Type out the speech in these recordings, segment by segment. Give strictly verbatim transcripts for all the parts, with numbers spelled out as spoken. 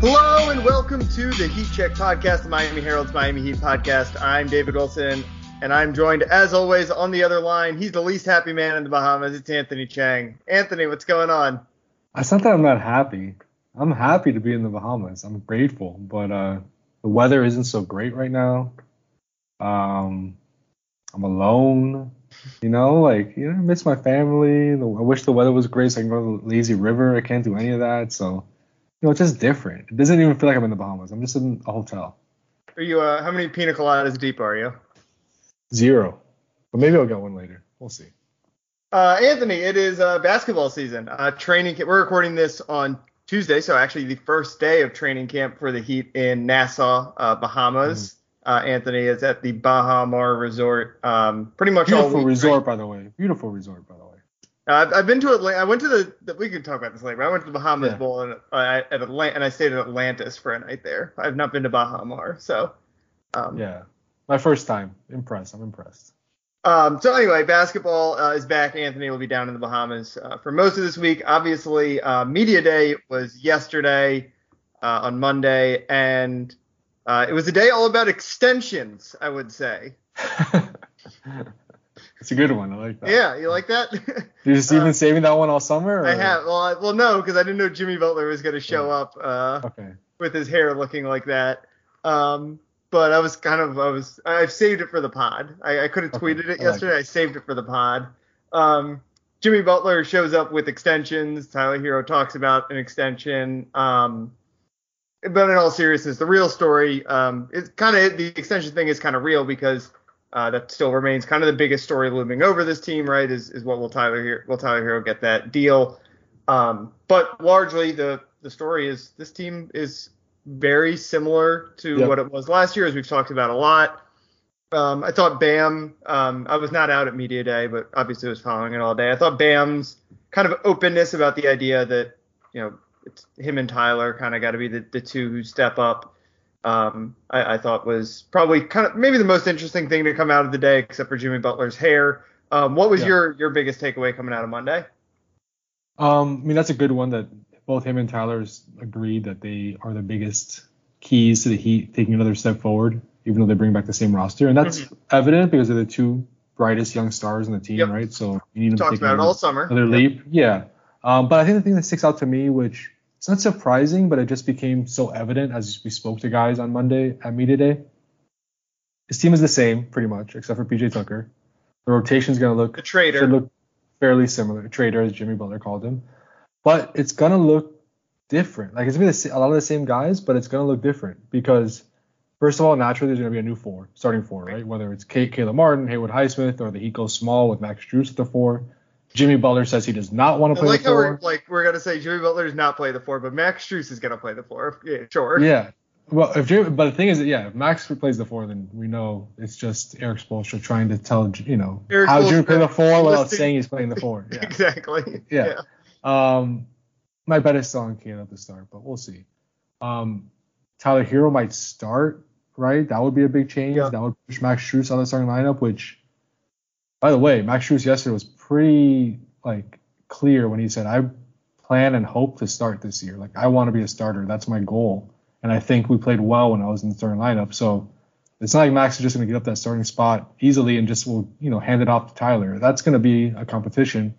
Hello and welcome to the Heat Check Podcast, the Miami Herald's Miami Heat Podcast. I'm David Wilson, and I'm joined, as always, on the other line. He's the least happy man in the Bahamas. It's Anthony Chang. Anthony, what's going on? It's not that I'm not happy. I'm happy to be in the Bahamas. I'm grateful, but uh, the weather isn't so great right now. Um, I'm alone. You know, like, you know, I miss my family. I wish the weather was great so I can go to the lazy river. I can't do any of that, so... No, it's just different. It doesn't even feel like I'm in the Bahamas. I'm just in a hotel. Are you? Uh, how many pina coladas deep are you? Zero. But maybe I'll get one later. We'll see. Uh, Anthony, it is uh, basketball season. Uh, training. We're recording this on Tuesday, so actually the first day of training camp for the Heat in Nassau, uh, Bahamas. Mm-hmm. Uh, Anthony is at the Bahamar Resort. Um, pretty much Beautiful all Beautiful resort, by the way. Beautiful resort, by the way. Uh, I've been to Atlantis. I went to the, the. We can talk about this later. But I went to the Bahamas yeah. Bowl and uh, at Atlant, and I stayed at Atlantis for a night there. I've not been to Bahamar, so. Um, yeah, my first time. Impressed. I'm impressed. Um. So anyway, basketball uh, is back. Anthony will be down in the Bahamas uh, for most of this week. Obviously, uh, media day was yesterday, uh, on Monday, and uh, it was a day all about extensions, I would say. It's a good one. I like that. Yeah, you like that? You've just uh, been saving that one all summer? Or? I have. Well, I, well no, because I didn't know Jimmy Butler was going to show yeah. up uh, okay. with his hair looking like that. Um, but I was kind of – I was – I've saved it for the pod. I, I could have tweeted okay. it yesterday. I, like it. I saved it for the pod. Um, Jimmy Butler shows up with extensions. Tyler Hero talks about an extension. Um, but in all seriousness, the real story um, – it's kind of – the extension thing is kind of real because – Uh, that still remains kind of the biggest story looming over this team, right, is is what will Tyler Hero, will Tyler Hero get that deal. Um, but largely the, the story is this team is very similar to yep. what it was last year, as we've talked about a lot. Um, I thought Bam, um, I was not out at Media Day, but obviously I was following it all day. I thought Bam's kind of openness about the idea that, you know, it's him and Tyler kind of got to be the, the two who step up. Um, I, I thought was probably kind of maybe the most interesting thing to come out of the day, except for Jimmy Butler's hair. Um, what was yeah. your your biggest takeaway coming out of Monday? Um, I mean, that's a good one that both him and Tyler's agreed that they are the biggest keys to the Heat taking another step forward, even though they bring back the same roster. And that's mm-hmm. evident because they're the two brightest young stars in the team, yep. right? So you need them Talked to take about another, it all summer. another yep. leap. Yeah. Um, but I think the thing that sticks out to me, which it's not surprising, but it just became so evident as we spoke to guys on Monday at Media Day. His team is the same, pretty much, except for P J. Tucker. The rotation is going to look, should look fairly similar. Trader, as Jimmy Butler called him. But it's going to look different. Like, it's going to be a lot of the same guys, but it's going to look different. Because, first of all, naturally, there's going to be a new four, starting four, right? Whether it's Kay- Kayla Martin, Haywood Highsmith, or the Heat goes small with Max Strus at the four. Jimmy Butler says he does not want to play like the four. We're, like we're gonna say Jimmy Butler does not play the four, but Max Strus is gonna play the four. Yeah, sure. Yeah. Well, if Jimmy, but the thing is, that, yeah, if Max plays the four, then we know it's just Eric Spoelstra trying to tell you know Eric how Jimmy play the four without saying he's playing the four. Yeah. Exactly. Yeah. yeah. Um, my bet is still on Kane at the start, but we'll see. Um, Tyler Hero might start, right? That would be a big change. Yeah. That would push Max Strus out of the starting lineup, which, by the way, Max Strus yesterday was pretty like clear when he said, I plan and hope to start this year. Like, I want to be a starter. That's my goal. And I think we played well when I was in the starting lineup. So it's not like Max is just going to get up that starting spot easily and just will, you know, hand it off to Tyler. That's going to be a competition.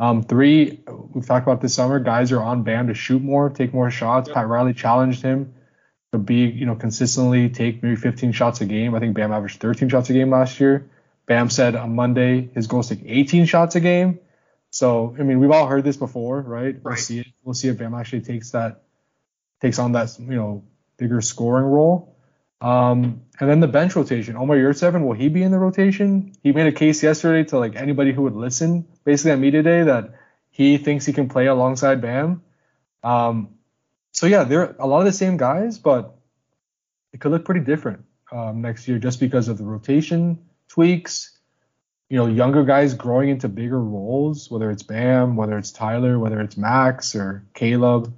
Um, three, we've talked about this summer, guys are on Bam to shoot more, take more shots. Yep. Pat Riley challenged him to be, you know, consistently take maybe fifteen shots a game. I think Bam averaged thirteen shots a game last year. Bam said on Monday his goal is to take eighteen shots a game. So, I mean, we've all heard this before, right? We'll right. see it. We'll see if Bam actually takes that, takes on that, you know, bigger scoring role. Um, and then the bench rotation. Omar Yurtseven, will he be in the rotation? He made a case yesterday to like anybody who would listen, basically at media day, that he thinks he can play alongside Bam. Um, so yeah, they're a lot of the same guys, but it could look pretty different um, next year just because of the rotation tweaks. You know, younger guys growing into bigger roles, whether it's Bam, whether it's Tyler, whether it's Max or Caleb,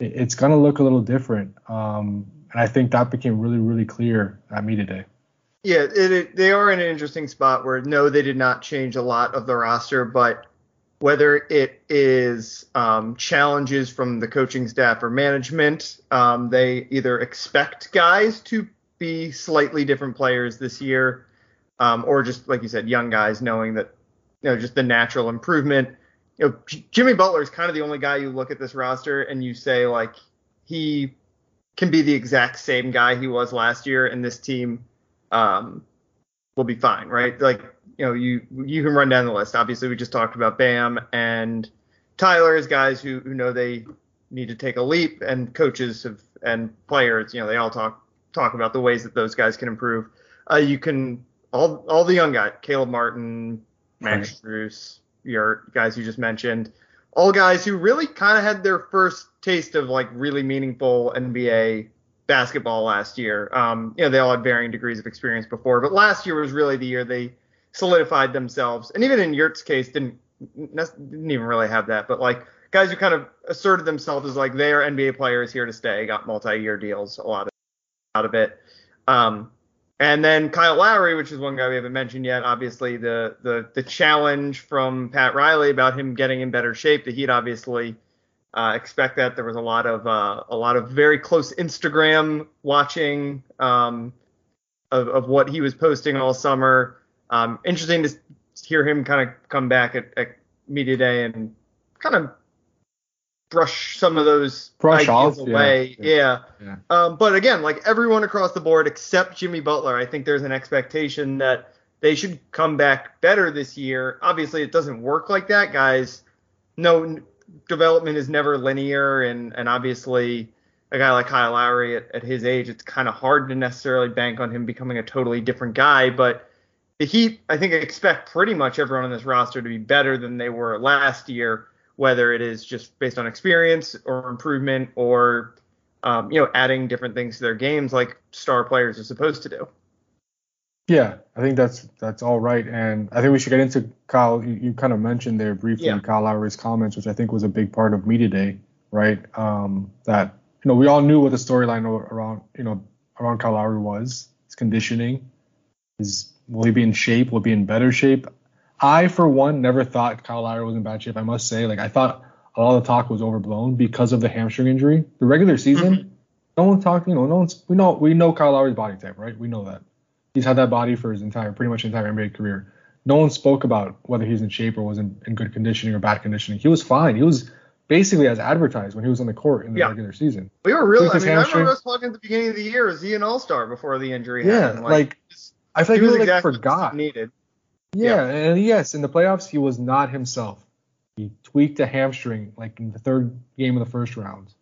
it, it's gonna look a little different. Um, And I think that became really, really clear at media day. Yeah, it, it, they are in an interesting spot where, no, they did not change a lot of the roster, but whether it is um, challenges from the coaching staff or management, um, they either expect guys to be slightly different players this year, um, or just, like you said, young guys knowing that, you know, just the natural improvement. You know, J- Jimmy Butler is kind of the only guy you look at this roster and you say, like, he can be the exact same guy he was last year, and this team um, will be fine, right? Like, you know, you you can run down the list. Obviously, we just talked about Bam and Tyler as guys who, who know they need to take a leap, and coaches have, and players, you know, they all talk talk about the ways that those guys can improve. Uh, you can all all the young guys, Caleb Martin, Max Strus, your guys you just mentioned, all guys who really kind of had their first taste of like really meaningful N B A basketball last year. Um, you know, they all had varying degrees of experience before, but last year was really the year they solidified themselves. And even in Yurt's case, didn't didn't even really have that, but like guys who kind of asserted themselves as like they are N B A players here to stay, got multi-year deals, a lot of, out of it. Um, and then Kyle Lowry, which is one guy we haven't mentioned yet. Obviously, the the the challenge from Pat Riley about him getting in better shape. The Heat obviously uh, expect that. There was a lot of uh, a lot of very close Instagram watching um, of of what he was posting all summer. Um, interesting to hear him kind of come back at, at media day and kind of brush some of those brush ideas off, away. Yeah. yeah. yeah. Um, but again, like everyone across the board except Jimmy Butler, I think there's an expectation that they should come back better this year. Obviously, it doesn't work like that, guys. No, n- development is never linear, and, and obviously a guy like Kyle Lowry at, at his age, it's kind of hard to necessarily bank on him becoming a totally different guy, but the Heat, I think, expect pretty much everyone on this roster to be better than they were last year, whether it is just based on experience or improvement or, um, you know, adding different things to their games like star players are supposed to do. Yeah, I think that's that's all right. And I think we should get into Kyle. You, you kind of mentioned there briefly yeah. Kyle Lowry's comments, which I think was a big part of media day, right? Um, that, you know, we all knew what the storyline around, you know, around Kyle Lowry was. His conditioning, his, will he be in shape? Will he be in better shape? I, for one, never thought Kyle Lowry was in bad shape. I must say, like, I thought a lot of the talk was overblown because of the hamstring injury. The regular season, mm-hmm. no one talked, you know, no one's, we know, we know Kyle Lowry's body type, right? We know that. He's had that body for his entire, pretty much entire N B A career. No one spoke about whether he's in shape or was in, in good conditioning or bad conditioning. He was fine. He was basically as advertised when he was on the court in the yeah. regular season. We were really, I mean, I remember us talking at the beginning of the year, is he an all-star before the injury yeah, happened? Yeah, like, like just, I feel like he was, like, exactly forgot. Needed. Yeah, yeah, and yes, in the playoffs, he was not himself. He tweaked a hamstring, like, in the third game of the first round.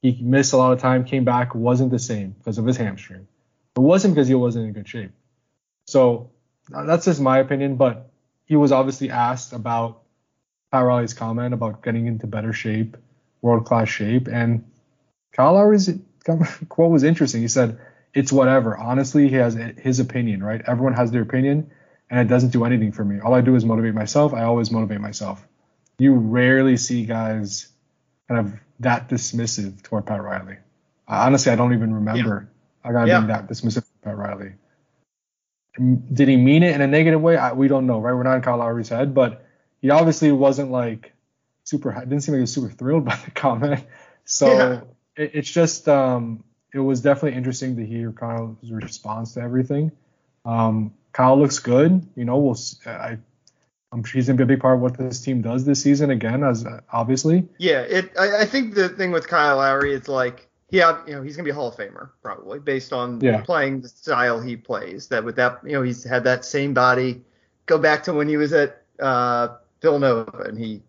He missed a lot of time, came back, wasn't the same because of his hamstring. It wasn't because he wasn't in good shape. So that's just my opinion, but he was obviously asked about Pat Riley's comment about getting into better shape, world-class shape, and Kyle Lowry's quote was interesting. He said, it's whatever. Honestly, he has his opinion, right? Everyone has their opinion. And it doesn't do anything for me. All I do is motivate myself. I always motivate myself. You rarely see guys kind of that dismissive toward Pat Riley. I, honestly, I don't even remember yeah. a guy yeah. being that dismissive toward Pat Riley. Did he mean it in a negative way? I, we don't know, right? We're not in Kyle Lowry's head, but he obviously wasn't like super. It didn't seem like he was super thrilled by the comment. So yeah. it, it's just um, it was definitely interesting to hear Kyle's response to everything. Um, Kyle looks good. You know, we'll. I, I'm sure he's gonna be a big part of what this team does this season again, as uh, obviously. Yeah, it. I, I think the thing with Kyle Lowry is like, yeah, you know, he's gonna be a Hall of Famer probably based on yeah. playing the style he plays. That with that, you know, he's had that same body. Go back to when he was at uh, Villanova, and he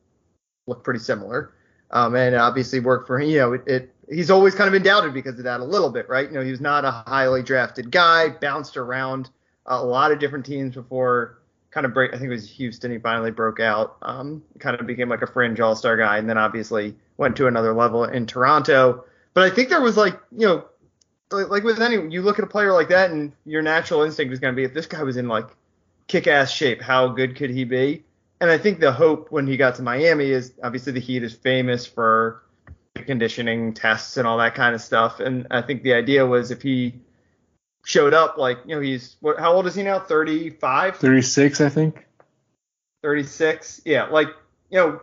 looked pretty similar. Um, and obviously worked for him. You know, it, it he's always kind of been doubted because of that a little bit, right? You know, he was not a highly drafted guy, bounced around a lot of different teams before kind of break. I think it was Houston. He finally broke out, um, kind of became like a fringe all-star guy, and then obviously went to another level in Toronto. But I think there was like, you know, like, like with any, you look at a player like that and your natural instinct was going to be, if this guy was in like kick-ass shape, how good could he be? And I think the hope when he got to Miami is obviously the Heat is famous for conditioning tests and all that kind of stuff. And I think the idea was if he showed up, like, you know, he's what, how old is he now? thirty-five? thirty-six, I think. thirty-six. Yeah. Like, you know,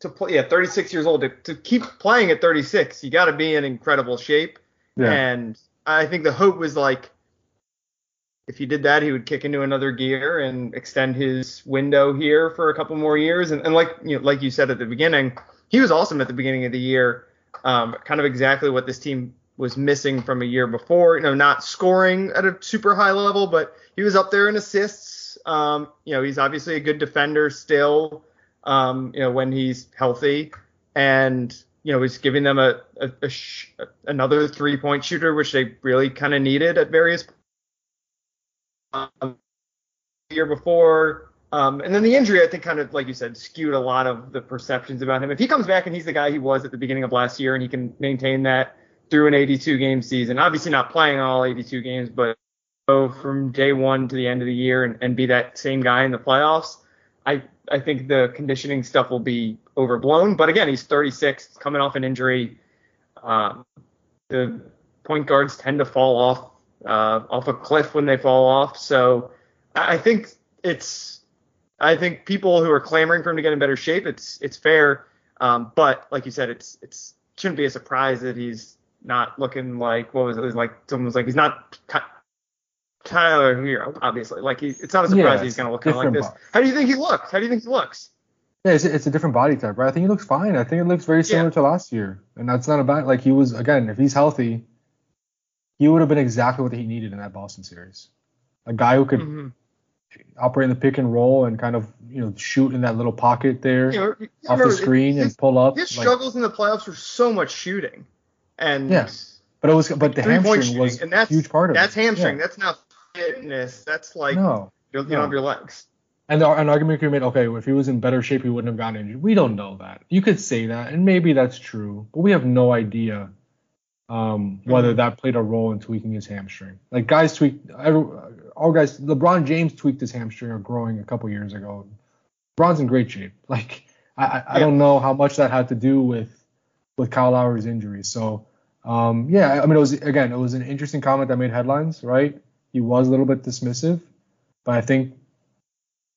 to play, yeah, thirty-six years old, to, to keep playing at thirty-six, you got to be in incredible shape. Yeah. And I think the hope was like, if he did that, he would kick into another gear and extend his window here for a couple more years. And, and like, you know, like you said at the beginning, he was awesome at the beginning of the year. Um, kind of exactly what this team was missing from a year before, you know, not scoring at a super high level, but he was up there in assists. Um, you know, he's obviously a good defender still, um, you know, when he's healthy, and, you know, he's giving them a, a, a sh- another three point shooter, which they really kind of needed at various points. Um, the year before. Um, and then the injury, I think, kind of, like you said, skewed a lot of the perceptions about him. If he comes back and he's the guy he was at the beginning of last year and he can maintain that through an eighty-two game season, obviously not playing all eighty-two games, but go from day one to the end of the year and, and be that same guy in the playoffs, I, I think the conditioning stuff will be overblown. But again, he's thirty-six, coming off an injury. Um, the point guards tend to fall off, uh, off a cliff when they fall off. So I think it's... I think people who are clamoring for him to get in better shape, it's it's fair. Um, but like you said, it's it's shouldn't be a surprise that he's not looking like, what was it, it was like someone was like, he's not Tyler Hero, obviously. Like he, it's not a surprise yeah, that he's gonna look kind of like this. Bo- How do you think he looks? How do you think he looks? Yeah, it's, it's a different body type, right? I think he looks fine. I think it looks very similar yeah. to last year, and that's not a bad. Like he was, again, if he's healthy, he would have been exactly what he needed in that Boston series. A guy who could. Mm-hmm. Operate in the pick and roll and kind of, you know, shoot in that little pocket there, you know, you off remember, the screen his, and pull up. His like, struggles in the playoffs were so much shooting, and yes, yeah. but it was but the hamstring shooting, was a huge part of that's it. That's hamstring. Yeah. That's not fitness. That's like no, you know, no. your legs. And the, an argument could be made, okay, well, if he was in better shape, he wouldn't have gotten injured. We don't know that. You could say that, and maybe that's true, but we have no idea um, whether mm-hmm. that played a role in tweaking his hamstring. Like guys tweak. Every, All guys, LeBron James tweaked his hamstring or growing a couple years ago. LeBron's in great shape. Like I, I, yeah. I don't know how much that had to do with with Kyle Lowry's injury. So um, yeah, I mean it was again it was an interesting comment that made headlines, right? He was a little bit dismissive, but I think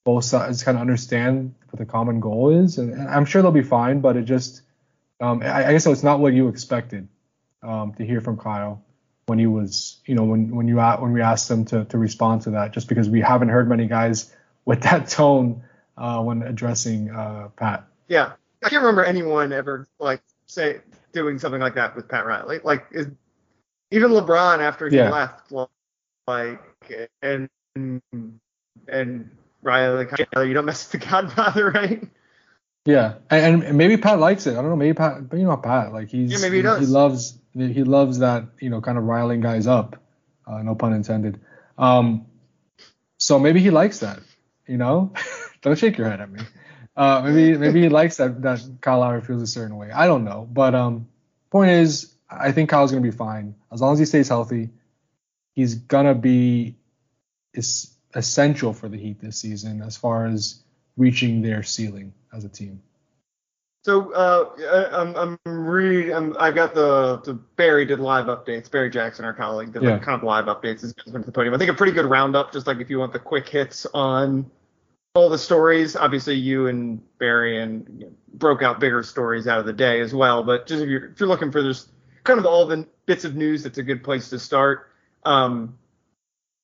both sides kind of understand what the common goal is, and, and I'm sure they'll be fine. But it just um, I, I guess it's not what you expected um, to hear from Kyle. When he was, you know, when when you when we asked him to to respond to that, just because we haven't heard many guys with that tone uh, when addressing uh, Pat. Yeah, I can't remember anyone ever like say doing something like that with Pat Riley. Like is, even LeBron after he yeah. left, like and and Riley, you don't mess with the Godfather, right? Yeah, and, and maybe Pat likes it. I don't know. Maybe Pat, but you know Pat, like he's yeah, maybe he, does. he loves. He loves that, you know, kind of riling guys up, uh, no pun intended. Um, so maybe he likes that, you know. Don't shake your head at me. Uh, maybe maybe he likes that that Kyle Lowry feels a certain way. I don't know, but um, point is, I think Kyle's gonna be fine as long as he stays healthy. He's gonna be is essential for the Heat this season as far as reaching their ceiling as a team. So uh, I'm I'm really I'm, I've got the, the Barry did live updates. Barry Jackson, our colleague, did yeah. like kind of live updates. He's been to the podium. I think a pretty good roundup. Just like if you want the quick hits on all the stories. Obviously, you and Barry and you know, broke out bigger stories out of the day as well. But just if you're if you're looking for just kind of all the bits of news, that's a good place to start. Um,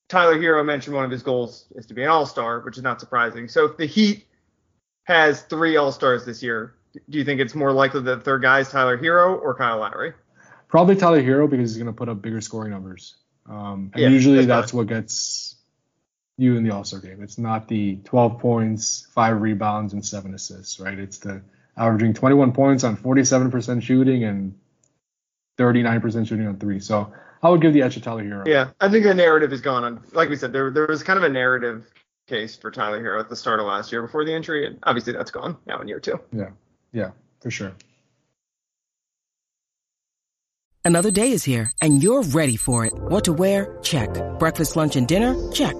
Tyler Hero mentioned one of his goals is to be an All-Star, which is not surprising. So if the Heat has three All-Stars this year. Do you think it's more likely that the third guy is Tyler Hero or Kyle Lowry? Probably Tyler Hero because he's going to put up bigger scoring numbers. Um, and yeah, usually that's, that's what gets you in the All-Star game. It's not the twelve points, five rebounds, and seven assists, right? It's the averaging twenty-one points on forty-seven percent shooting and thirty-nine percent shooting on three. So I would give the edge to Tyler Hero. Yeah, I think the narrative is gone. On. Like we said, there there was kind of a narrative case for Tyler Hero at the start of last year before the injury, and obviously that's gone now in year two. Yeah, yeah, for sure. Another day is here, and you're ready for it. What to wear? Check. Breakfast, lunch, and dinner? Check.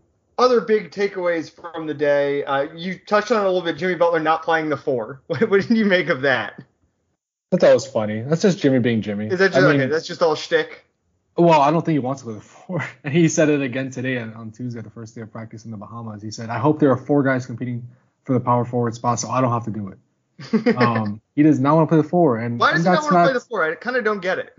other big takeaways from the day. Uh, you touched on it a little bit, Jimmy Butler not playing the four. What, what did you make of that? I thought it was funny. That's just Jimmy being Jimmy. Is that just, I mean, okay, that's just all shtick? Well, I don't think he wants to go to four. And he said it again today on, on Tuesday, the first day of practice in the Bahamas. He said, I hope there are four guys competing for the power forward spot, so I don't have to do it. um, he does not want to play the four. And why does and he not want to play the four? I kind of don't get it.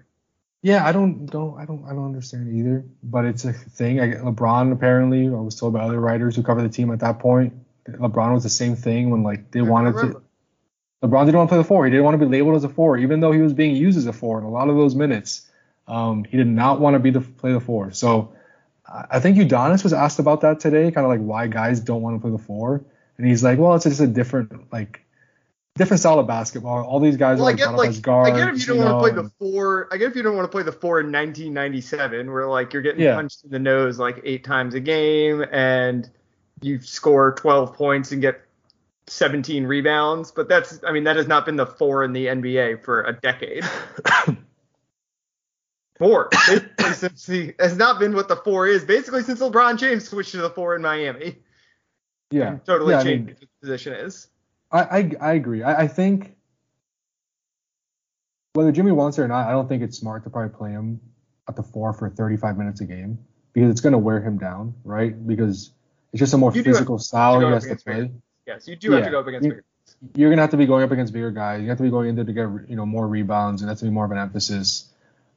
Yeah, I don't don't I don't I don't understand either. But it's a thing. I, LeBron apparently, I was told by other writers who cover the team at that point, LeBron was the same thing when like they I wanted remember. to. LeBron didn't want to play the four. He didn't want to be labeled as a four, even though he was being used as a four in a lot of those minutes. Um, he did not want to be the play the four. So I think Udonis was asked about that today, kind of like why guys don't want to play the four, and he's like, well, it's just a different like different style of basketball. All these guys well, are like, brought like, up as guards. I get if you don't you know, want to play the four. I get if you don't want to play the four in nineteen ninety-seven, where like you're getting yeah. punched in the nose like eight times a game, and you score twelve points and get seventeen rebounds, but that's, I mean, that has not been the four in the N B A for a decade. Four. Basically, since he has not been what the four is, basically since LeBron James switched to the four in Miami. Yeah. And totally yeah, changed I mean, what the position is. I I, I agree. I, I think whether Jimmy wants it or not, I don't think it's smart to probably play him at the four for thirty-five minutes a game because it's going to wear him down, right? Because it's just a more you physical have, style he has to play. Period. Yes, you do yeah. have to go up against bigger guys. You're going to have to be going up against bigger guys. You have to be going in there to get, you know, more rebounds, and that's going to be more of an emphasis.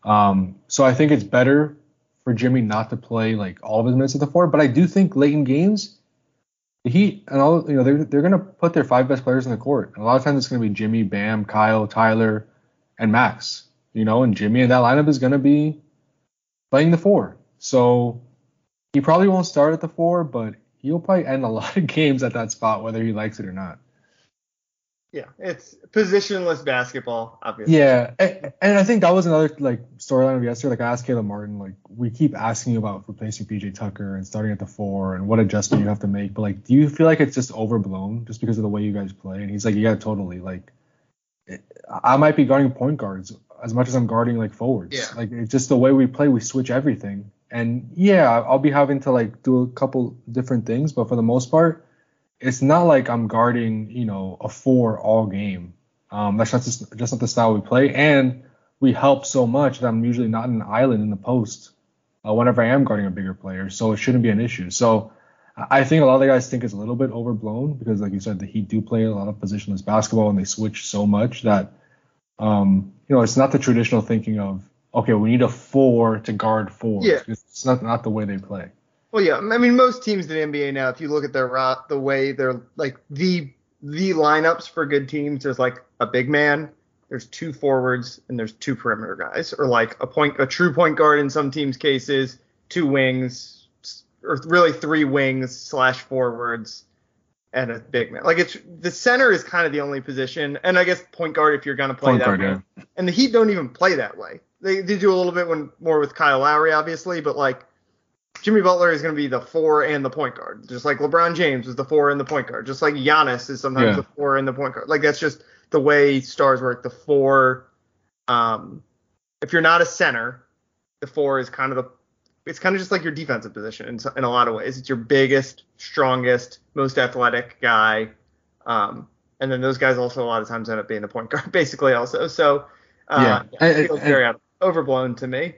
Um, so I think it's better for Jimmy not to play, like, all of his minutes at the four. But I do think late in games, the Heat and all, you know, they're, they're going to put their five best players in the court. And a lot of times it's going to be Jimmy, Bam, Kyle, Tyler, and Max. You know, and Jimmy in that lineup is going to be playing the four. So he probably won't start at the four, but he'll probably end a lot of games at that spot, whether he likes it or not. Yeah, it's positionless basketball, obviously. Yeah, and, and I think that was another like storyline of yesterday. Like I asked Caleb Martin, like we keep asking you about replacing P J. Tucker and starting at the four and what adjustment you have to make. But like, do you feel like it's just overblown just because of the way you guys play? And he's like, yeah, totally. Like, it, I might be guarding point guards as much as I'm guarding like forwards. Yeah. Like it's just the way we play. We switch everything. And yeah, I'll be having to like do a couple different things, but for the most part, it's not like I'm guarding, you know, a four all game. Um, that's not just, just not the style we play. And we help so much that I'm usually not an island in the post uh, whenever I am guarding a bigger player. So it shouldn't be an issue. So I think a lot of the guys think it's a little bit overblown because, like you said, the Heat do play a lot of positionless basketball and they switch so much that, um, you know, it's not the traditional thinking of, okay, we need a four to guard four. Yeah. It's not not the way they play. Well, yeah. I mean, most teams in the N B A now, if you look at their route, the way they're like the the lineups for good teams, there's like a big man, there's two forwards, and there's two perimeter guys, or like a point, a true point guard in some teams' cases, two wings, or really three wings slash forwards, and a big man. Like it's the center is kind of the only position, and I guess point guard if you're gonna play point that guard, way. Yeah. And the Heat don't even play that way. They, they do a little bit when, more with Kyle Lowry, obviously, but like Jimmy Butler is going to be the four and the point guard, just like LeBron James is the four and the point guard, just like Giannis is sometimes yeah. the four and the point guard. Like that's just the way stars work. The four, um, if you're not a center, the four is kind of the, it's kind of just like your defensive position in, in a lot of ways. It's your biggest, strongest, most athletic guy, um, and then those guys also a lot of times end up being the point guard, basically also. So uh, yeah, yeah it feels I, I, very out of overblown to me.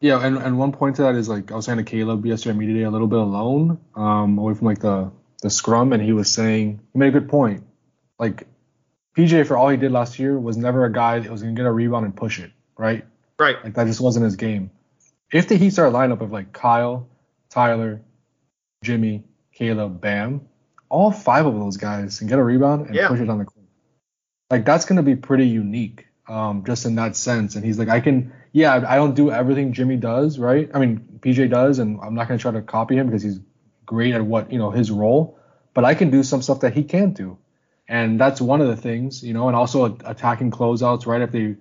Yeah, and, and one point to that is, like, I was saying to Caleb yesterday, media day, a little bit alone, um, away from, like, the, the scrum, and he was saying, he made a good point. Like, P J, for all he did last year, was never a guy that was going to get a rebound and push it, right? Right. Like, that just wasn't his game. If the Heat start a lineup of, like, Kyle, Tyler, Jimmy, Caleb, Bam, all five of those guys can get a rebound and yeah. push it on the court. Like, that's going to be pretty unique um, just in that sense. And he's like, I can – yeah, I don't do everything Jimmy does, right? I mean, P J does, and I'm not going to try to copy him because he's great at what, you know, his role. But I can do some stuff that he can't do. And that's one of the things, you know, and also attacking closeouts, right? If they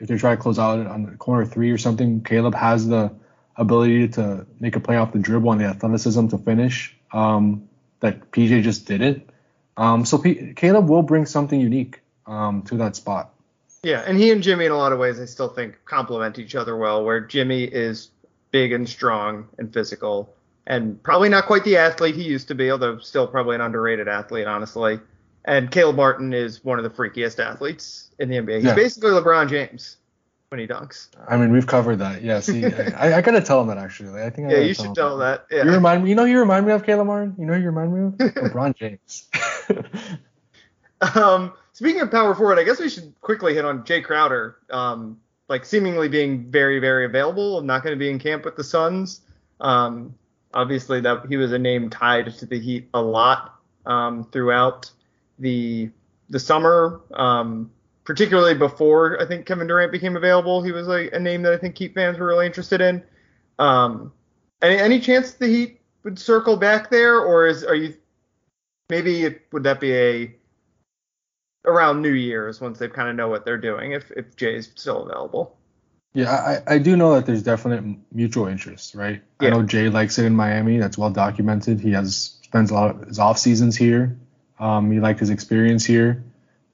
if they try to close out on the corner three or something, Caleb has the ability to make a play off the dribble and the athleticism to finish um, that P J just didn't. Um, so P- Caleb will bring something unique um, to that spot. Yeah, and he and Jimmy, in a lot of ways, I still think complement each other well, where Jimmy is big and strong and physical and probably not quite the athlete he used to be, although still probably an underrated athlete, honestly. And Caleb Martin is one of the freakiest athletes in the N B A. He's yeah. basically LeBron James when he dunks. I mean, we've covered that. Yeah, see, I, I, I got to tell him that, actually. Like, I think I yeah, you tell should him tell him that. that. Yeah. You remind me. You know who you remind me of, Caleb Martin? You know who you remind me of? LeBron James. um, speaking of power forward, I guess we should quickly hit on Jay Crowder, um, like seemingly being very, very available and not going to be in camp with the Suns. Um, obviously, that he was a name tied to the Heat a lot um, throughout the the summer, um, particularly before I think Kevin Durant became available. He was like a name that I think Heat fans were really interested in. Um, any, any chance the Heat would circle back there, or is are you maybe it, would that be a around New Year's once they kind of know what they're doing if if Jay's still available? Yeah, I, I do know that there's definite mutual interest, right? Yeah. I know Jay likes it in Miami. That's well documented. He has spends a lot of his off seasons here. Um, he liked his experience here.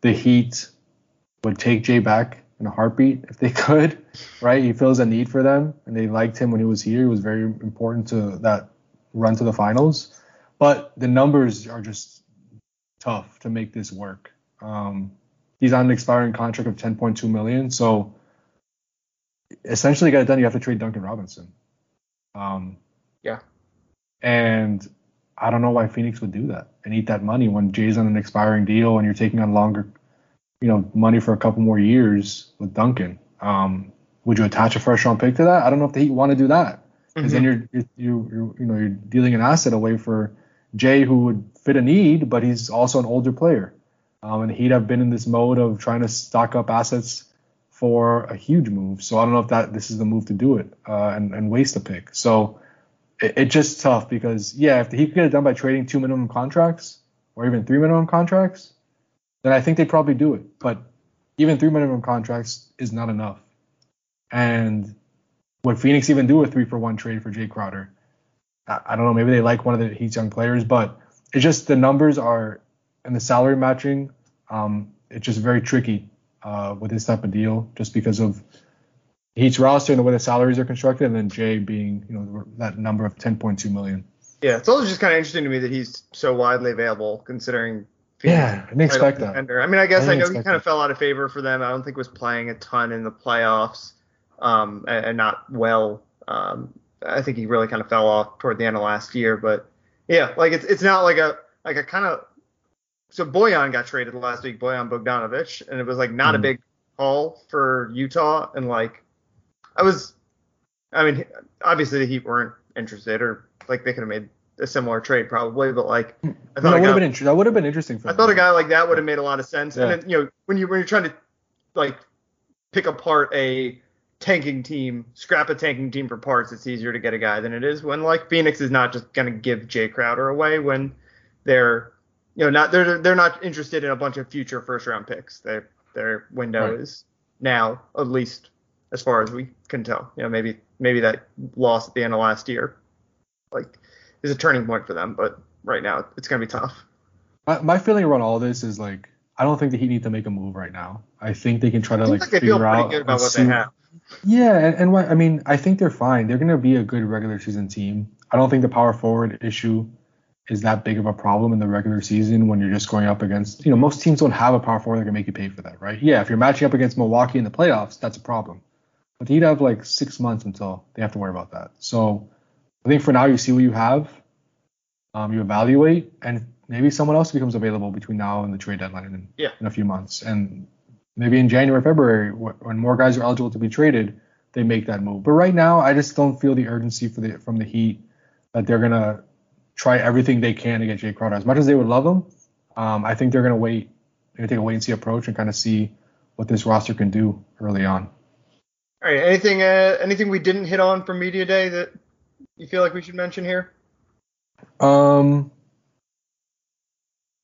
The Heat would take Jay back in a heartbeat if they could, right? He feels a need for them, and they liked him when he was here. He was very important to that run to the finals. But the numbers are just tough to make this work. Um, he's on an expiring contract of ten point two million dollars, so essentially to get it done, you have to trade Duncan Robinson. Um, yeah. And I don't know why Phoenix would do that and eat that money when Jay's on an expiring deal and you're taking on longer, you know, money for a couple more years with Duncan. Um, would you attach a first round pick to that? I don't know if the Heat want to do that because mm-hmm. then you're, you're you you're, you know you're dealing an asset away for Jay, who would fit a need, but he's also an older player. Um, and Heat have been in this mode of trying to stock up assets for a huge move. So I don't know if that this is the move to do it uh, and and waste a pick. So. It's it just tough because, yeah, if he could get it done by trading two minimum contracts or even three minimum contracts, then I think they'd probably do it. But even three minimum contracts is not enough. And would Phoenix even do a three-for-one trade for Jay Crowder? I, I don't know. Maybe they like one of the Heat's young players. But it's just the numbers are and the salary matching, um, it's just very tricky uh, with this type of deal just because of – Heat's roster and the way the salaries are constructed, and then Jay being, you know, that number of ten point two million. Yeah, it's also just kind of interesting to me that he's so widely available, considering. Phoenix yeah, I didn't expect that. Defender. I mean, I guess I, I know he kind of fell out of favor for them. I don't think was playing a ton in the playoffs, um, and, and not well. Um, I think he really kind of fell off toward the end of last year. But yeah, like it's it's not like a like a kind of. So Bojan got traded last week, Bojan Bogdanović, and it was like not mm. a big haul for Utah, and like. I was, I mean, obviously the Heat weren't interested, or like they could have made a similar trade probably, but like I thought no, would have been interesting. That would have been interesting for. I them. thought a guy like that would have made a lot of sense. Yeah. And then, you know, when you when you're trying to like pick apart a tanking team, scrap a tanking team for parts, it's easier to get a guy than it is when like Phoenix is not just gonna give Jay Crowder away when they're you know not they're they're not interested in a bunch of future first round picks. Their their window right. is now at least. As far as we can tell, you know, maybe maybe that loss at the end of last year, like, is a turning point for them. But right now, it's gonna be tough. My, my feeling around all this is like, I don't think the Heat need to make a move right now. I think they can try to like, like they figure feel pretty out good about what see. they have. Yeah, and, and what I mean, I think they're fine. They're gonna be a good regular season team. I don't think the power forward issue is that big of a problem in the regular season when you're just going up against, you know, most teams don't have a power forward that can make you pay for that, right? Yeah, if you're matching up against Milwaukee in the playoffs, that's a problem. But he'd have like six months until they have to worry about that. So I think for now you see what you have, um, you evaluate, and maybe someone else becomes available between now and the trade deadline in, yeah. in a few months. And maybe in January, February, when more guys are eligible to be traded, they make that move. But right now, I just don't feel the urgency for the from the Heat that they're gonna try everything they can to get Jay Crowder. As much as they would love him, um, I think they're gonna wait. They're gonna take a wait and see approach and kind of see what this roster can do early on. All right. Anything? Uh, anything we didn't hit on from Media Day that you feel like we should mention here? Um.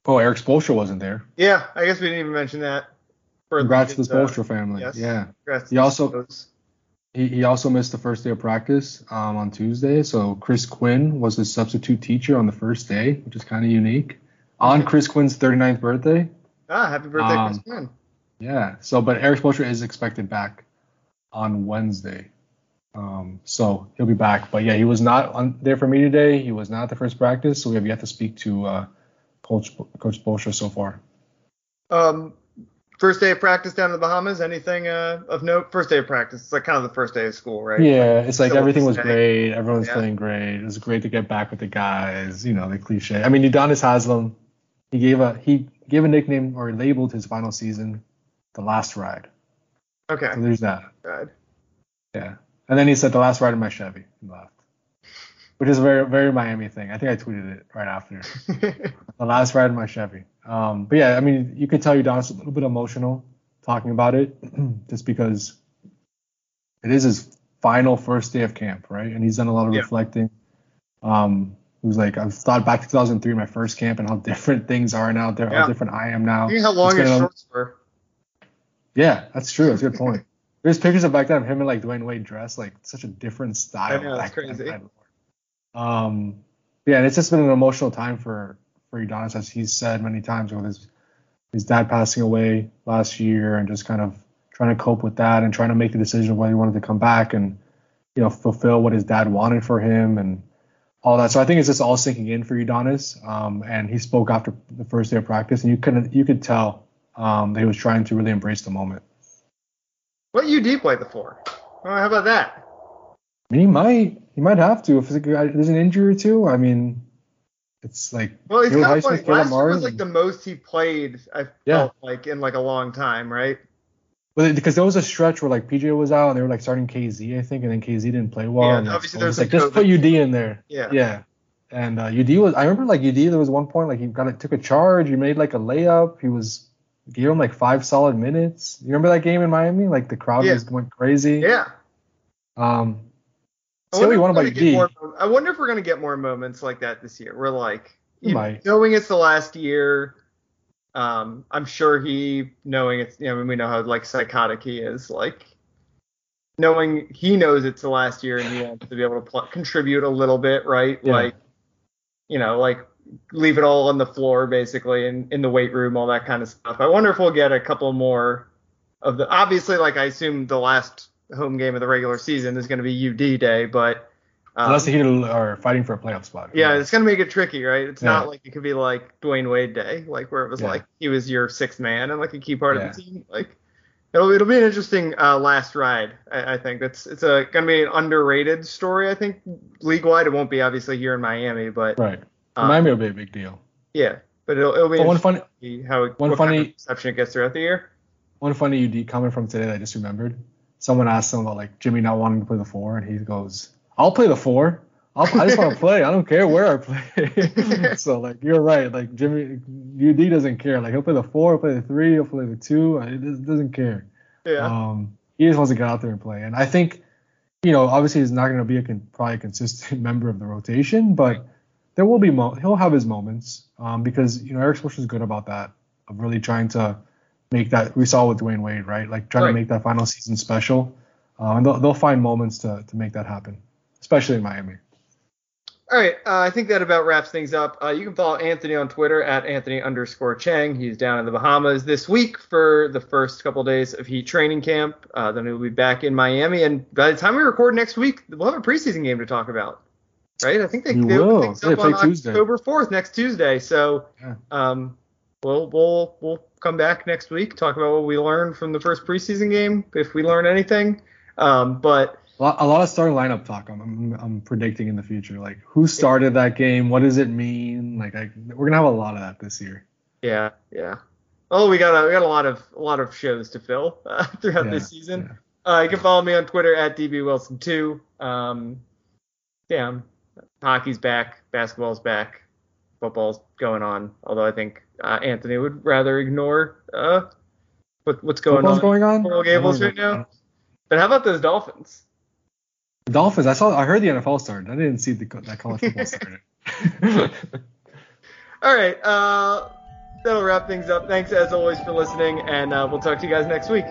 Oh, Eric Spoelstra wasn't there. Yeah, I guess we didn't even mention that. Congrats to the Spoelstra uh, family. Yes, yeah. Congrats he to also he, he also missed the first day of practice um, on Tuesday. So Chris Quinn was his substitute teacher on the first day, which is kind of unique. On okay. Chris Quinn's thirty-ninth birthday. Ah, happy birthday, um, Chris Quinn. Yeah. So, but Eric Spoelstra is expected back on Wednesday. Um, so he'll be back. But yeah, he was not on, there for me today. He was not at the first practice. So we have yet to speak to uh, Coach Coach Spoelstra so far. Um. First day of practice down in the Bahamas, anything uh, of note? First day of practice, it's like kind of the first day of school, right? Yeah, like, it's like everything was great. Everyone's yeah. playing great. It was great to get back with the guys, you know, the cliche. I mean, Udonis Haslem, he gave a he gave a nickname or labeled his final season The Last Ride. Okay. So there's that. Ride. Yeah. And then he said, the last ride in my Chevy, and left, which is a very, very Miami thing. I think I tweeted it right after. The last ride in my Chevy. Um, but yeah, I mean, you could tell Udonis a little bit emotional talking about it, just because it is his final first day of camp, right? And he's done a lot of yeah. reflecting. Um, he was like, I've thought back to two thousand three, my first camp, and how different things are now, yeah. how different I am now. You know how long his shorts were. Yeah, that's true. That's a good point. There's pictures of back then of him and like Dwyane Wade dressed, like such a different style. I know, that's crazy. Then, um, yeah, and it's just been an emotional time for. For Udonis, as he's said many times, with his his dad passing away last year, and just kind of trying to cope with that, and trying to make the decision of whether he wanted to come back and, you know, fulfill what his dad wanted for him and all that. So I think it's just all sinking in for Udonis. Um, and he spoke after the first day of practice, and you could you could tell um, that he was trying to really embrace the moment. What U D played the four? Well, how about that? I mean, he might he might have to if there's an injury or two. I mean. It's like well, he's kind of like, last year was like the most he played. I yeah. felt like in like a long time, right? Well, because there was a stretch where like P J was out and they were like starting K Z, I think, and then K Z didn't play well. Yeah, and obviously there's like just put U D in there. Yeah, yeah. And uh, U D was. I remember like U D. There was one point like he got it, took a charge. He made like a layup. He was gave him like five solid minutes. You remember that game in Miami? Like the crowd yeah. just went crazy. Yeah. Um. I wonder, so about more, I wonder if we're going to get more moments like that this year. We're like, you know, knowing it's the last year, um, I'm sure he, knowing it's, you know, I mean, we know how, like, psychotic he is. Like, knowing he knows it's the last year and he wants to be able to pl- contribute a little bit, right? Yeah. Like, you know, like, leave it all on the floor, basically, and in the weight room, all that kind of stuff. I wonder if we'll get a couple more of the – obviously, like, I assume the last – home game of the regular season is going to be U D day, but um, unless the Heat are fighting for a playoff spot, yeah, yeah. it's going to make it tricky, right? It's yeah. not like it could be like Dwyane Wade day, like where it was yeah. like he was your sixth man and like a key part yeah. of the team. Like it'll it'll be an interesting uh, last ride, I, I think. That's it's a going to be an underrated story, I think, league wide. It won't be obviously here in Miami, but right, um, Miami will be a big deal. Yeah, but it'll it'll be well, one funny how it, one what funny kind of perception it gets throughout the year. One funny U D comment from today that I just remembered. Someone asked him about like Jimmy not wanting to play the four, and he goes, "I'll play the four. I'll, I just want to play. I don't care where I play." So like you're right. Like Jimmy U D doesn't care. Like he'll play the four, he'll play the three, he'll play the two. He doesn't care. Yeah. Um, he just wants to get out there and play. And I think, you know, obviously he's not going to be a con- probably a consistent member of the rotation, but there will be mo- he'll have his moments um, because you know Eric Spoelstra is good about that of really trying to. Make that we saw with Dwyane Wade, right? Like trying right. to make that final season special, uh, and they'll, they'll find moments to to make that happen, especially in Miami. All right, uh, I think that about wraps things up. Uh, you can follow Anthony on Twitter at Anthony underscore Chang. He's down in the Bahamas this week for the first couple of days of Heat training camp. Uh, then he'll be back in Miami, and by the time we record next week, we'll have a preseason game to talk about. Right? I think they, they open things up on October fourth, next Tuesday. So, yeah. um, we'll we'll we'll. come back next week, talk about what we learned from the first preseason game, if we learn anything. Um, but a lot, a lot of starting lineup talk. I'm, I'm I'm predicting in the future, like who started that game, what does it mean? Like I, we're gonna have a lot of that this year. Yeah, yeah. Oh, we got a, we got a lot of a lot of shows to fill uh, throughout yeah, this season. Uh, you can follow me on Twitter at D B Wilson two. Um, yeah, hockey's back, basketball's back, football's going on. Although I think uh, Anthony would rather ignore uh, what, what's going football's on. Going on? Coral Gables right now. But how about those Dolphins? Dolphins. I saw. I heard the N F L started. I didn't see the that college football started. All right. Uh, that'll wrap things up. Thanks as always for listening, and uh, we'll talk to you guys next week.